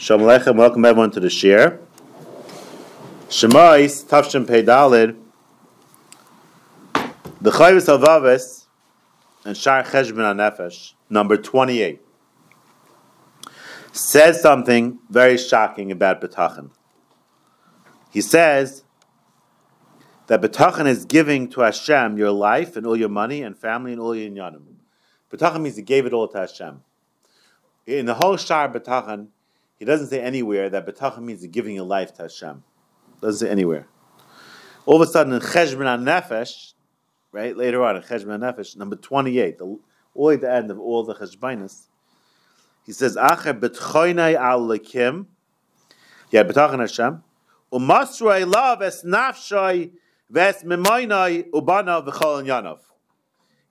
Shalom Aleichem, welcome everyone to the Shir. Shemos, Tav Shin Pei Daled, the Chovos HaLevavos, and Shar Cheshbon HaNefesh, number 28, says something very shocking about Bitachon. He says that Bitachon is giving to Hashem your life and all your money and family and all your inyanim. Bitachon means he gave it all to Hashem. In the whole Sha'ar HaBitachon, he doesn't say anywhere that Bitachon means giving your life to Hashem. Doesn't say anywhere. All of a sudden, in Cheshbon HaNefesh, right, later on, in Cheshbon HaNefesh, number 28, all at the end of all the Cheshbonos, he says, Acher Bitchoinai Alekim, yeah, Bitachon Hashem, Umasroi Lav Es Nafshoi Ves Mimoinai Ubana V'chol Yanov.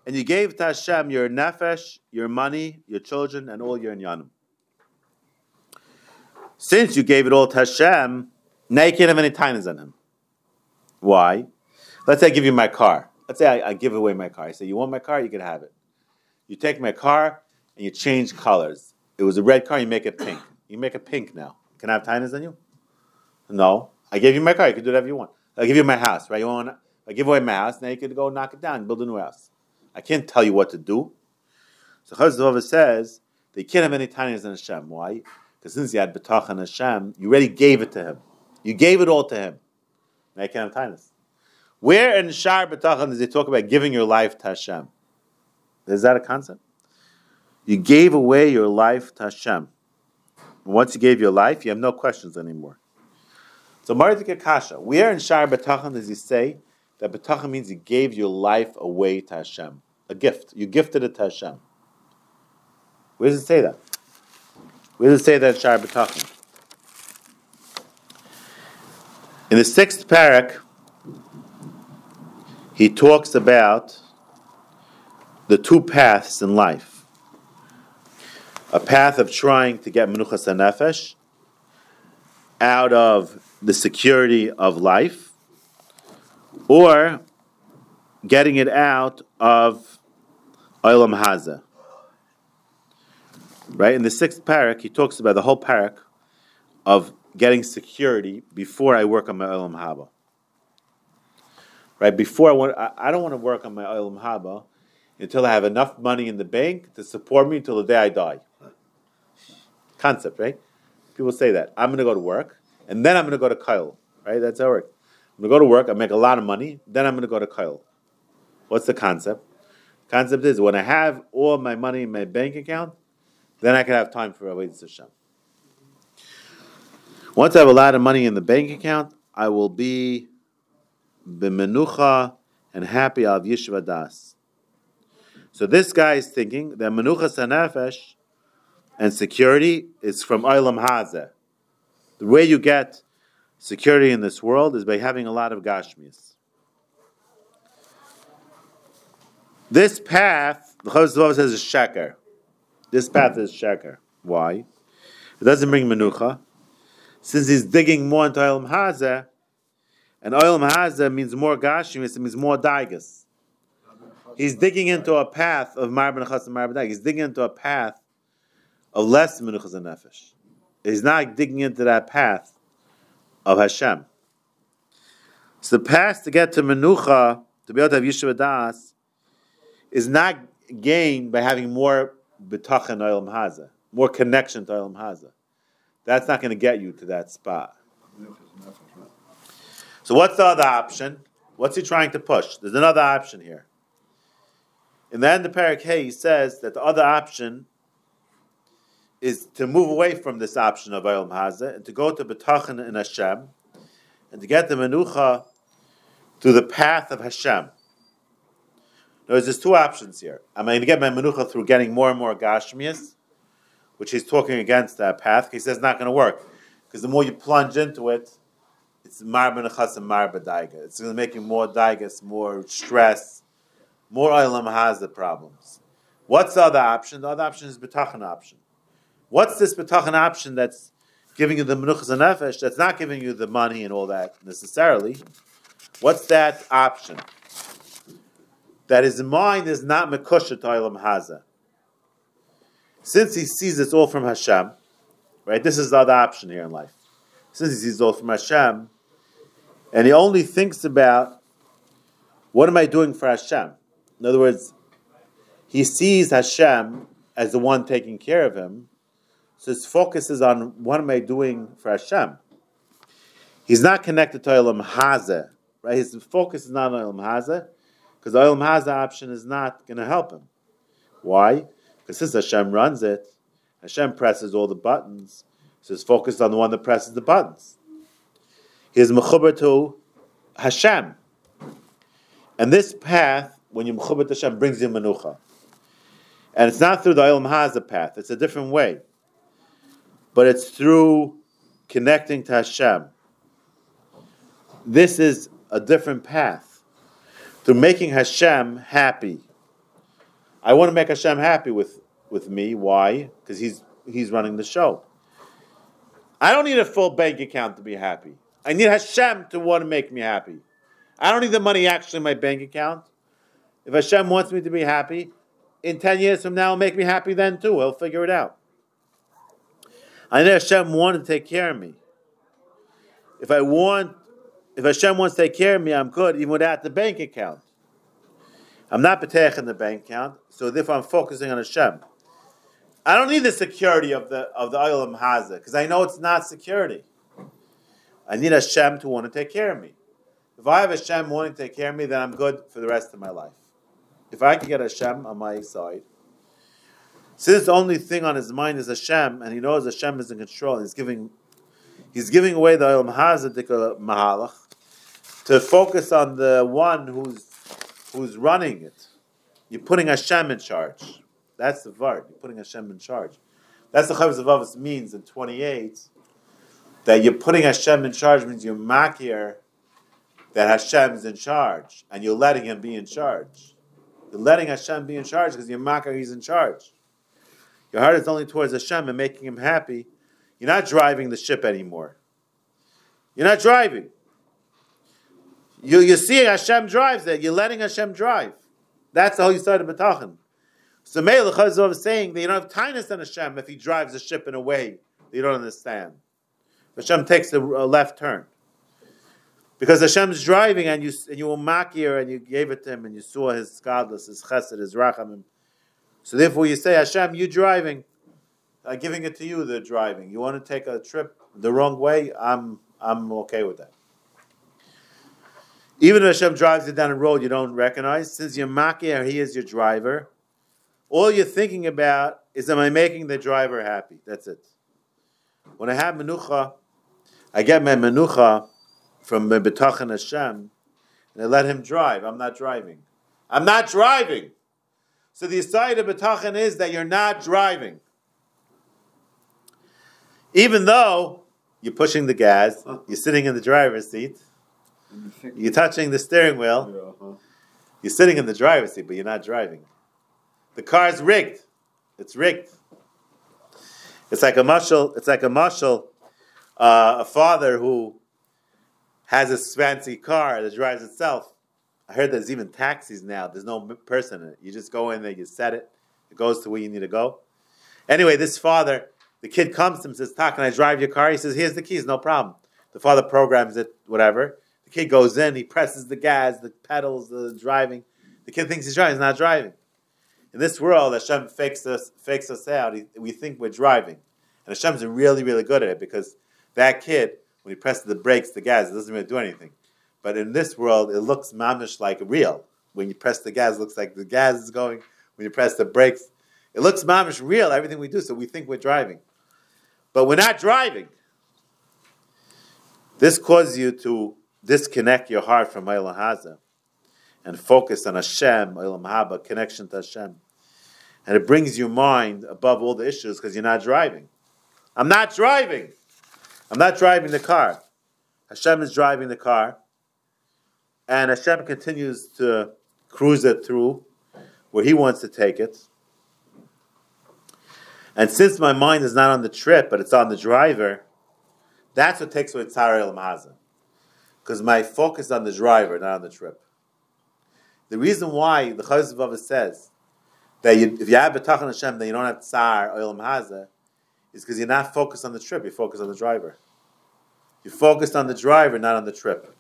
And you gave to Hashem your nefesh, your money, your children, and all your inyanim. Since you gave it all to Hashem, now you can't have any tainas on him. Why? Let's say I give you my car. Let's say I give away my car. I say, you want my car? You can have it. You take my car and you change colors. It was a red car, you make it pink. You make it pink now. Can I have tainas on you? No. I gave you my car. You can do whatever you want. I give you my house, right? I give away my house. Now you can go knock it down and build a new house. I can't tell you what to do. So Chazal says, they can't have any tainas on Hashem. Why? Because since you had Bitachon Hashem, you already gave it to him. You gave it all to him. Now you can't have tainas. Where in Sha'ar HaBitachon does he talk about giving your life to Hashem? Is that a concept? You gave away your life to Hashem. And once you gave your life, you have no questions anymore. So Maradik Akasha, where in Sha'ar HaBitachon does he say that Bitachon means you gave your life away to Hashem? A gift. You gifted it to Hashem. Where does it say that? Where does it say that in Sha'ar HaBitachon? In the 6th parak, he talks about the two paths in life. A path of trying to get Menuchas HaNefesh out of the security of life, or getting it out of Olam Hazeh. Right? In the 6th parak, he talks about the whole parak of getting security before I work on my Olam Haba. Right? Before I don't want to work on my Olam Haba until I have enough money in the bank to support me until the day I die. Concept, right? People say that. I'm going to go to work, and then I'm going to go to Kyle. Right? That's how it works. I'm going to go to work, I make a lot of money, then I'm going to go to Kyle. What's the concept? Concept is when I have all my money in my bank account, then I can have time for Avodas Hashem. Once I have a lot of money in the bank account, I will be Menucha and happy of Yeshua das. So this guy is thinking that Menuchas HaNefesh and security is from Olam Hazeh. The way you get security in this world is by having a lot of Gashmias. This path, the Chovos HaLevavos says, is Shaker. This path is Shaker. Why? It doesn't bring Menucha. Since he's digging more into Olam Hazeh, and Olam Hazeh means more Gashim, it means more Daigas. He's digging into a path of Marabin HaChas and Marabin Daigus. He's digging into a path of less Menuchas HaNefesh. He's not digging into that path of Hashem. So the path to get to Menucha, to be able to have Yeshua das, is not gained by having more Bitachon Olam Hazeh, more connection to Olam Hazeh. That's not going to get you to that spot. So what's the other option? What's he trying to push? There's another option here. In the end of Parak Hey, he says that the other option is to move away from this option of Olam Hazeh and to go to Bitachon and Hashem and to get the Menucha through the path of Hashem. There's two options here. I'm going to get my Menucha through getting more and more Gashmias, which he's talking against that path. He says it's not going to work. Because the more you plunge into it, it's Marabin HaChas and Marabin Daigus. It's going to make you more Daigus, more stress, more Olam Hazeh problems. What's the other option? The other option is Bitachon option. What's this Bitachon option that's giving you the Menuchas HaNefesh, that's not giving you the money and all that necessarily? What's that option? That his mind is not Mekusha to Olam Hazeh. Since he sees it's all from Hashem, Right? This is the other option here in life. Since he's Zizol from Hashem, and he only thinks about, what am I doing for Hashem? In other words, he sees Hashem as the one taking care of him, so his focus is on, what am I doing for Hashem? He's not connected to Olam Hazeh, right? His focus is not on Olam Hazeh, because the Olam Hazeh option is not going to help him. Why? Because since Hashem runs it, Hashem presses all the buttons, so he's focused on the one that presses the buttons. He is mechuber to Hashem. And this path, when you mechuber to Hashem, brings you menucha. And it's not through the Olam Hazeh path, it's a different way. But it's through connecting to Hashem. This is a different path. Through making Hashem happy. I want to make Hashem happy with me. Why? Because he's running the show. I don't need a full bank account to be happy. I need Hashem to want to make me happy. I don't need the money actually in my bank account. If Hashem wants me to be happy, in 10 years from now, he'll make me happy then too. He'll figure it out. I need Hashem want to take care of me. If Hashem wants to take care of me, I'm good even without the bank account. I'm not betech in the bank account, so therefore I'm focusing on Hashem. I don't need the security of the Olam Hazeh, because I know it's not security. I need Hashem to want to take care of me. If I have Hashem wanting to take care of me, then I'm good for the rest of my life. If I can get Hashem on my side, since the only thing on his mind is Hashem, and he knows Hashem is in control, and he's giving away the Olam Hazeh mahalach to focus on the one who's running it. You're putting Hashem in charge. That's the Vart. You're putting Hashem in charge. That's what Chovos HaLevavos means in 28, that you're putting Hashem in charge means you're Makir that Hashem is in charge, and you're letting him be in charge. You're letting Hashem be in charge because you're Makir, he's in charge. Your heart is only towards Hashem and making him happy. You're not driving the ship anymore. You're not driving. You see Hashem drives it. You're letting Hashem drive. That's the whole Yisod of Bitachon. So Melech HaZov is saying that you don't have tightness on Hashem if he drives the ship in a way that you don't understand. Hashem takes a left turn. Because Hashem's driving and you were makir and you gave it to him and you saw his godless, his chesed, his rachamim. So therefore you say, Hashem, you're driving. I'm giving it to you, they're driving. You want to take a trip the wrong way? I'm okay with that. Even if Hashem drives you down a road you don't recognize, since you're makir, he is your driver. All you're thinking about is, am I making the driver happy? That's it. When I have menucha, I get my menucha from my Bitachon Hashem, and I let him drive. I'm not driving. I'm not driving! So the aside of Bitachon is that you're not driving. Even though you're pushing the gas, you're sitting in the driver's seat, you're touching the steering wheel, you're sitting in the driver's seat, but you're not driving. The car's rigged. It's rigged. It's like a father who has a fancy car that drives itself. I heard there's even taxis now. There's no person in it. You just go in there, you set it. It goes to where you need to go. Anyway, this father, the kid comes to him and says, Ta, can I drive your car? He says, here's the keys, no problem. The father programs it, whatever. The kid goes in, he presses the gas, the pedals, the driving. The kid thinks he's driving, he's not driving. In this world, Hashem fakes us out. We think we're driving. And Hashem's really, really good at it because that kid, when he presses the brakes, the gas, it doesn't really do anything. But in this world, it looks mamish like real. When you press the gas, it looks like the gas is going. When you press the brakes, it looks mamish real, everything we do, so we think we're driving. But we're not driving. This causes you to disconnect your heart from Olam Hazeh and focus on Hashem, Olam Haba, connection to Hashem. And it brings your mind above all the issues because you're not driving. I'm not driving. I'm not driving the car. Hashem is driving the car. And Hashem continues to cruise it through where he wants to take it. And since my mind is not on the trip, but it's on the driver, that's what takes away Tzara Olam Hazeh. Because my focus is on the driver, not on the trip. The reason why the Chesed Bava says that if you have Bitachon Hashem, then you don't have Tzar Olam Hazeh, is because you're not focused on the trip, you're focused on the driver. You're focused on the driver, not on the trip.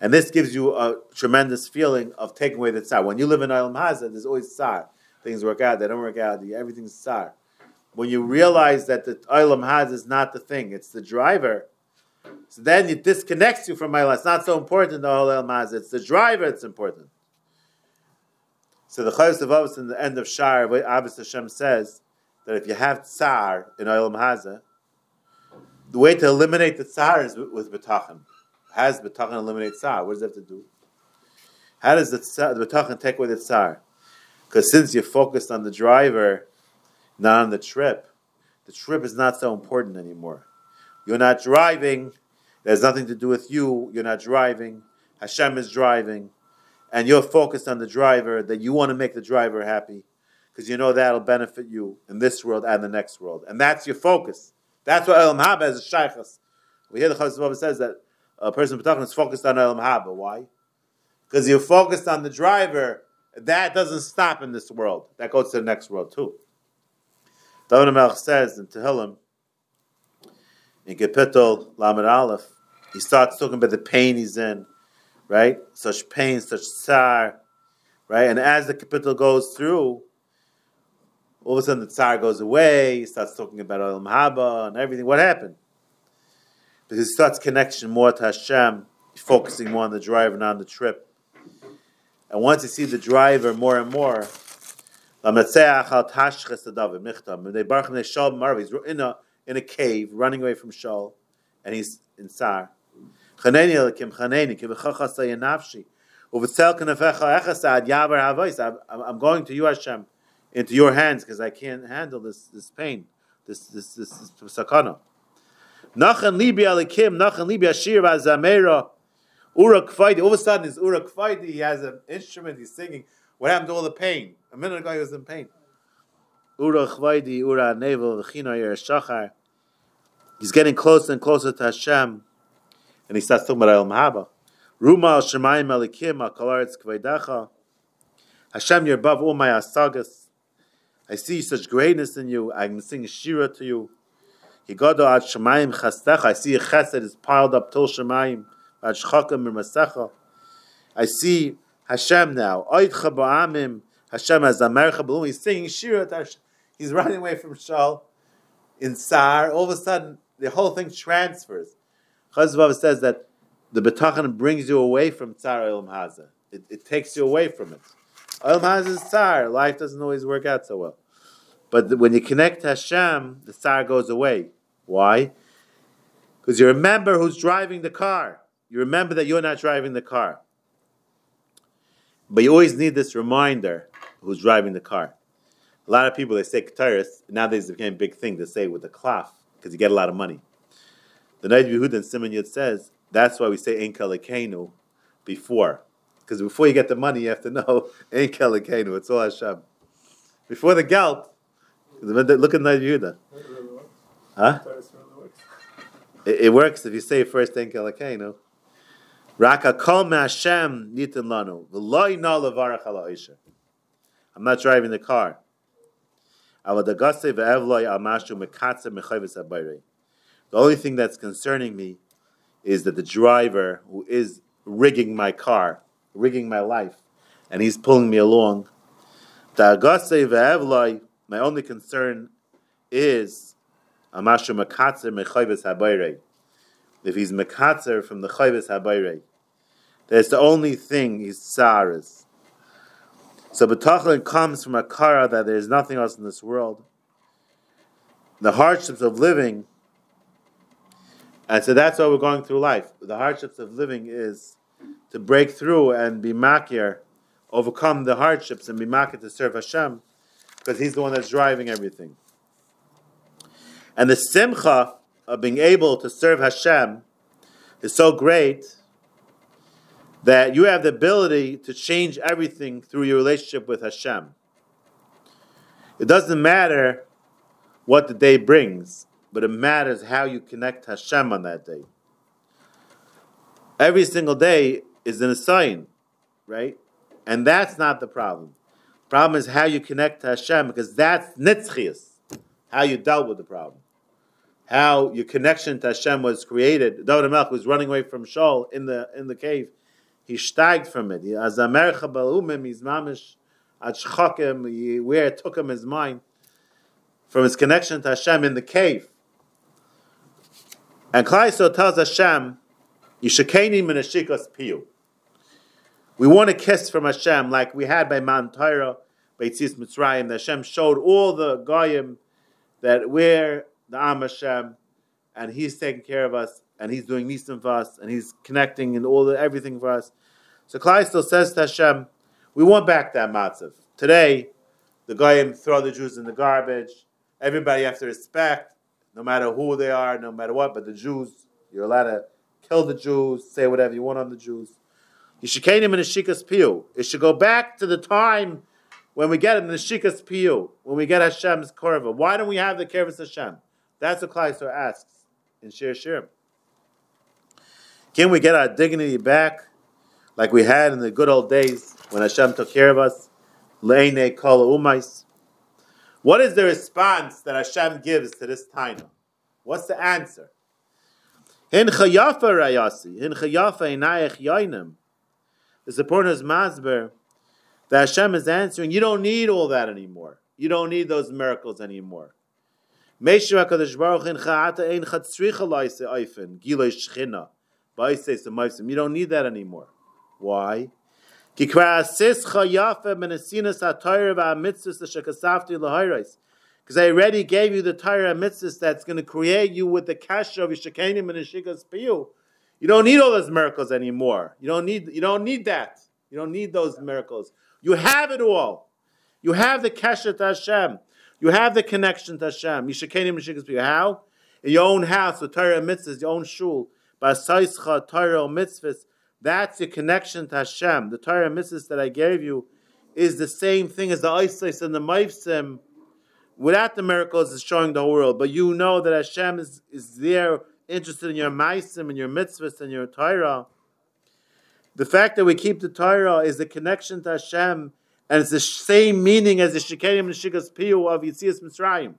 And this gives you a tremendous feeling of taking away the tsar. When you live in Olam Hazeh, there's always tsar. Things work out, they don't work out, everything's tsar. When you realize that the Olam Hazeh is not the thing, it's the driver, so then it disconnects you from Olam Hazeh. It's not so important, the whole Olam Hazeh. It's the driver that's important. So the Chovos HaLevavos in the end of Sha'ar HaBitachon, Hashem says that if you have tsar in Olam Hazeh, the way to eliminate the tsar is with Bitachon. How does Bitachon eliminate tsar? What does it have to do? How does the Bitachon take away the tsar? Because since you're focused on the driver, not on the trip is not so important anymore. You're not driving. It has nothing to do with you. You're not driving. Hashem is driving. And you're focused on the driver, that you want to make the driver happy because you know that'll benefit you in this world and the next world. And that's your focus. That's what Olam Haba is, shaychus. We hear the Chazal Baba says that a person Bitachon is focused on Olam Haba. Why? Because you're focused on the driver. That doesn't stop in this world. That goes to the next world too. Dovid HaMelech says in Tehillim, in Kapitol, Lamed Aleph, he starts talking about the pain he's in, right? Such pain, such tsar, right? And as the Kapitol goes through, all of a sudden the tsar goes away. He starts talking about Olam Haba and everything. What happened? Because he starts connection more to Hashem, focusing more on the driver, not on the trip. And once you see the driver more and more, he's in a cave, running away from Shaul, and he's in tsar. I'm going to you, Hashem, into your hands because I can't handle this pain, this sakana. Nachan libi alikim, nachan libi ashir v'azamera, urak faydi. All of a sudden, it's urak faydi. He has an instrument. He's singing. What happened to all the pain? A minute ago, he was in pain. Urak faydi, ura nevel v'chino yer shachar. He's getting closer and closer to Hashem, and he starts talking about El M'Haba. Ruma al shemayim alikim al kolaretz kvaydacha. Hashem, you're above all my asagas. I see such greatness in you. I can sing shira to you. I see your chesed is piled up till Shemayim. I see Hashem now. Hashem as a he's singing Shira. He's running away from Shaul in Sar. All of a sudden, the whole thing transfers. Chazal Bava says that the Bitachon brings you away from Tsar Olam Hazeh. It takes you away from it. Olam Hazeh is Tsar. Life doesn't always work out so well. But when you connect to Hashem, the tsar goes away. Why? Because you remember who's driving the car. You remember that you're not driving the car. But you always need this reminder who's driving the car. A lot of people, they say Keteris. Nowadays it became a big thing to say with the klaf, because you get a lot of money. The Night of Yehuda and Simon Yud says, that's why we say Ein keino before. Because before you get the money, you have to know Ein keino, it's all Hashem. Before the gelt, look at Night of Yehuda. Huh? It works if you say first Ein keino. Raka kol me'Hashem nitin lanu v'lo ina levarach al ha'isha. I'm not driving the car. The only thing that's concerning me is that the driver who is rigging my car, rigging my life, and he's pulling me along. My only concern is if he's mekatzer from the Chovos HaLevavos. That's the only thing he's tsar is. So Bitachon comes from a kara that there's nothing else in this world. The hardships of living, and so that's why we're going through life. The hardships of living is to break through and be Makir, overcome the hardships and be Makir to serve Hashem, because he's the one that's driving everything. And the simcha of being able to serve Hashem is so great that you have the ability to change everything through your relationship with Hashem. It doesn't matter what the day brings, but it matters how you connect to Hashem on that day. Every single day is an assignment, right? And that's not the problem. Problem is how you connect to Hashem, because that's nitzchias, how you dealt with the problem. how your connection to Hashem was created. Dovid HaMelech was running away from Shaul in the cave. He stagged from it. Where it took him his mind from his connection to Hashem in the cave. And Klai Yisrael tells Hashem, Yishakeni minashikos piyu. We want a kiss from Hashem, like we had by Mount Torah, by Yitzis Mitzrayim, that Hashem showed all the Goyim that we're the Am Hashem, and He's taking care of us, and He's doing nisim for us, and He's connecting and everything for us. So Klai Yisrael says to Hashem, we want back that matzav. Today, the Goyim throw the Jews in the garbage. Everybody has to respect, no matter who they are, no matter what, but the Jews, you're allowed to kill the Jews, say whatever you want on the Jews. Yishikenim and Neshikas Piyu. It should go back to the time when we get him Neshikas Piyu, when we get Hashem's Korva. Why don't we have the Kervus Hashem? That's what Klai Yisrael asks in Shir Shirim. Can we get our dignity back like we had in the good old days when Hashem took care of us? Le'enei kol ha'umais. What is the response that Hashem gives to this taina? What's the answer? Hincha yafa rayasi, hincha yafa enayich yoinim. The supporter is masber that Hashem is answering, you don't need all that anymore. You don't need those miracles anymore. Meishu HaKadosh Baruch hincha ata encha tzricha laise oifen, giloi shchina, baise samaysim. You don't need that anymore. Why? Because I already gave you the Torah and mitzvahs that's going to create you with the kasher of Yishakeinim and Neshikas Piyu. You don't need all those miracles anymore. You don't need that. You don't need those miracles. You have it all. You have the kasher to Hashem. You have the connection to Hashem. Yishakeinim and Neshikas Piyu. How? In your own house, the Torah and mitzvahs, your own shul. Basaischa Torah mitzvahs. That's your connection to Hashem. The Torah and mitzvahs that I gave you is the same thing as the Isais and the Maifsim. Without the miracles, it's showing the whole world. But you know that Hashem is there, interested in your Maifsim and your mitzvahs and your Torah. The fact that we keep the Torah is the connection to Hashem, and it's the same meaning as the Shikenim and Shikas Piyu of Yitzias Mitzrayim.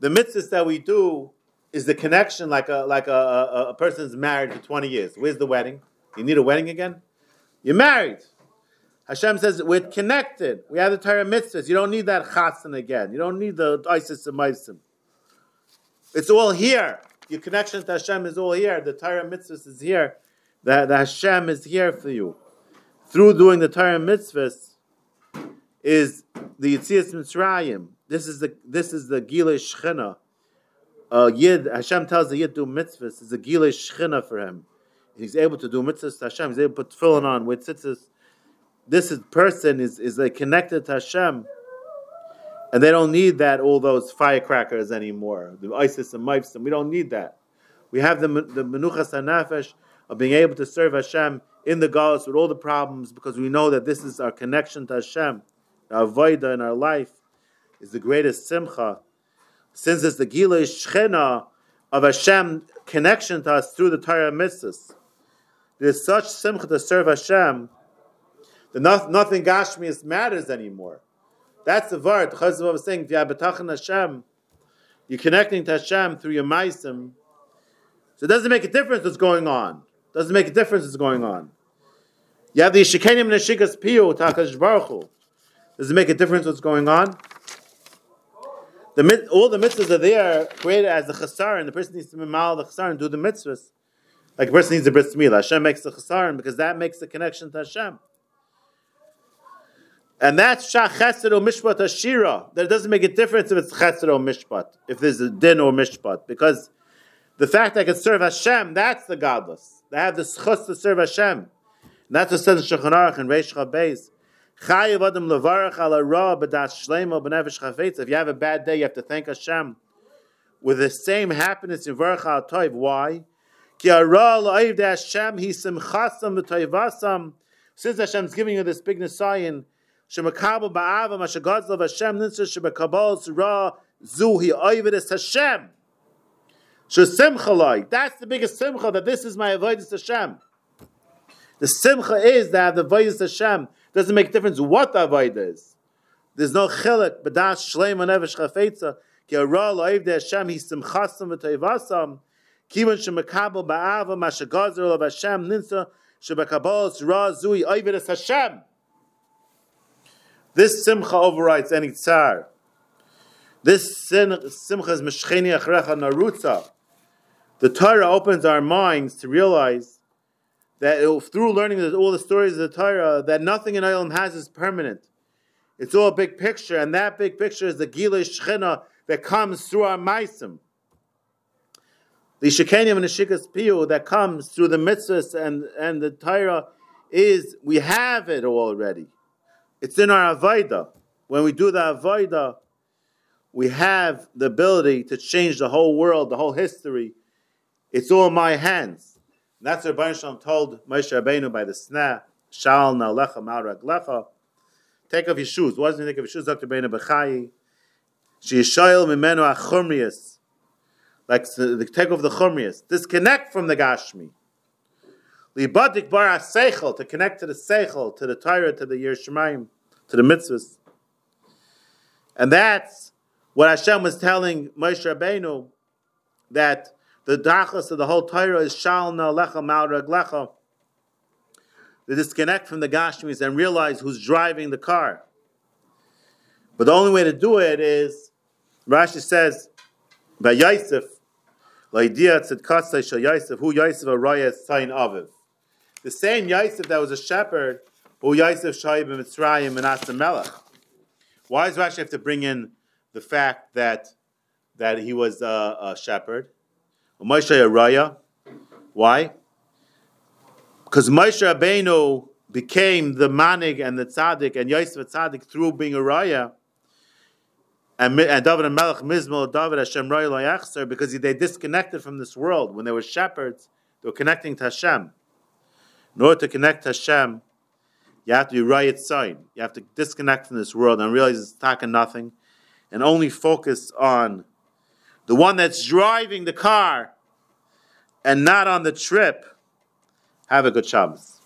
The mitzvahs that we do is the connection like a person's married for 20 years. Where's the wedding? You need a wedding again? You're married. Hashem says, we're connected. We have the Torah mitzvahs. You don't need that chasen again. You don't need the Isis and Maisim. It's all here. Your connection to Hashem is all here. The Torah mitzvahs is here. The Hashem is here for you. Through doing the Torah mitzvahs is the Yitzias Mitzrayim. This is the Gilei Shechina. Yid, Hashem tells the Yid do mitzvahs. It's a Gilei Shechina for him. He's able to do mitzvahs to Hashem. He's able to put tefillin on with tzitzis. This person is connected to Hashem. And they don't need that, all those firecrackers anymore. The Isis and Mifsim. We don't need that. We have the Menuchas HaNefesh of being able to serve Hashem in the Galus with all the problems, because we know that this is our connection to Hashem. Our Voida in our life is the greatest simcha. Since it's the Gilei Shechina of Hashem connection to us through the Torah mitzvahs, there's such simcha to serve Hashem that nothing Gashmias matters anymore. That's the Vart. Chesed was saying, "Bitachon Hashem." You're connecting to Hashem through your Maisim, so it doesn't make a difference what's going on. You have the Yishakeinim and Neshikas Piyu to HaKadosh Baruch Hu. Does it make a difference what's going on? All the mitzvahs are there, created as the chesaron. The person needs to mimal the chesaron and do the mitzvahs. Like a person needs a bris milah. Hashem makes the chesaron because that makes the connection to Hashem. And that's shah chesed or mishpat hashira. That doesn't make a difference if it's chesed or mishpat, if there's a din or mishpat. Because the fact that I can serve Hashem, that's the godless. They have the schus to serve Hashem. And that's what says in Shulchan Aruch and Reish Chabez. If you have a bad day, you have to thank Hashem with the same happiness in Varach Al Toiv. Why? Since Hashem is giving you this big Nisayon, that's the biggest simcha, that this is my avodas Hashem. The simcha is that the avodas Hashem. Doesn't make a difference what the avodah is. There's no chilek, b'das shleim nefesh chafetza, This simcha overrides any tsar. This simcha is meshcheni achrecha narutza. The Torah opens our minds to realize that through learning all the stories of the Torah, that nothing in Olam Hazeh is permanent. It's all a big picture, and that big picture is the Gilei Shechina that comes through our Maisim. The Shekhanim and the Shikas Piyu that comes through the mitzvahs and the Torah is, we have it already. It's in our Avodah. When we do the Avodah, we have the ability to change the whole world, the whole history. It's all in my hands. And that's what Rabbeinu Shalom told Moshe Rabbeinu by the snare. Sha'al na'alecha ma'al raglecha. Take off your shoes. Why doesn't he take off your shoes? Dr. Rabbeinu B'chai. She'yishayil mimenu achumriyas. Like, take off the chumriyas. Disconnect from the Gashmi. Libadik bar ha-seichel. To connect to the seichel, to the Torah, to the Yerushalayim, to the mitzvahs. And that's what Hashem was telling Moshe Rabbeinu, that the dachas of the whole Torah is shal na'alecha ma'al raglecha. They disconnect from the Gashmis and realize who's driving the car. But the only way to do it is, Rashi says, by Yosef, L'idiyah tzedkasei shel Yosef, hu Yosef arayah tzayin aviv. The same Yosef that was a shepherd, hu Yosef shayeh b'Mitzrayim and Asa Melech. Why does Rashi have to bring in the fact that he was a shepherd? Moshe arayah. Why? Because Moshe Rabbeinu became the manig and the tzaddik and Yosef tzaddik through being a raya, and Dovid HaMelech Mizmel Dovid Hashem Raya Lo Yachzer, because they disconnected from this world. When they were shepherds, they were connecting to Hashem. In order to connect to Hashem, you have to be raya tzayin. You have to disconnect from this world and realize it's talking nothing, and only focus on the one that's driving the car, and not on the trip. Have a good Shabbos.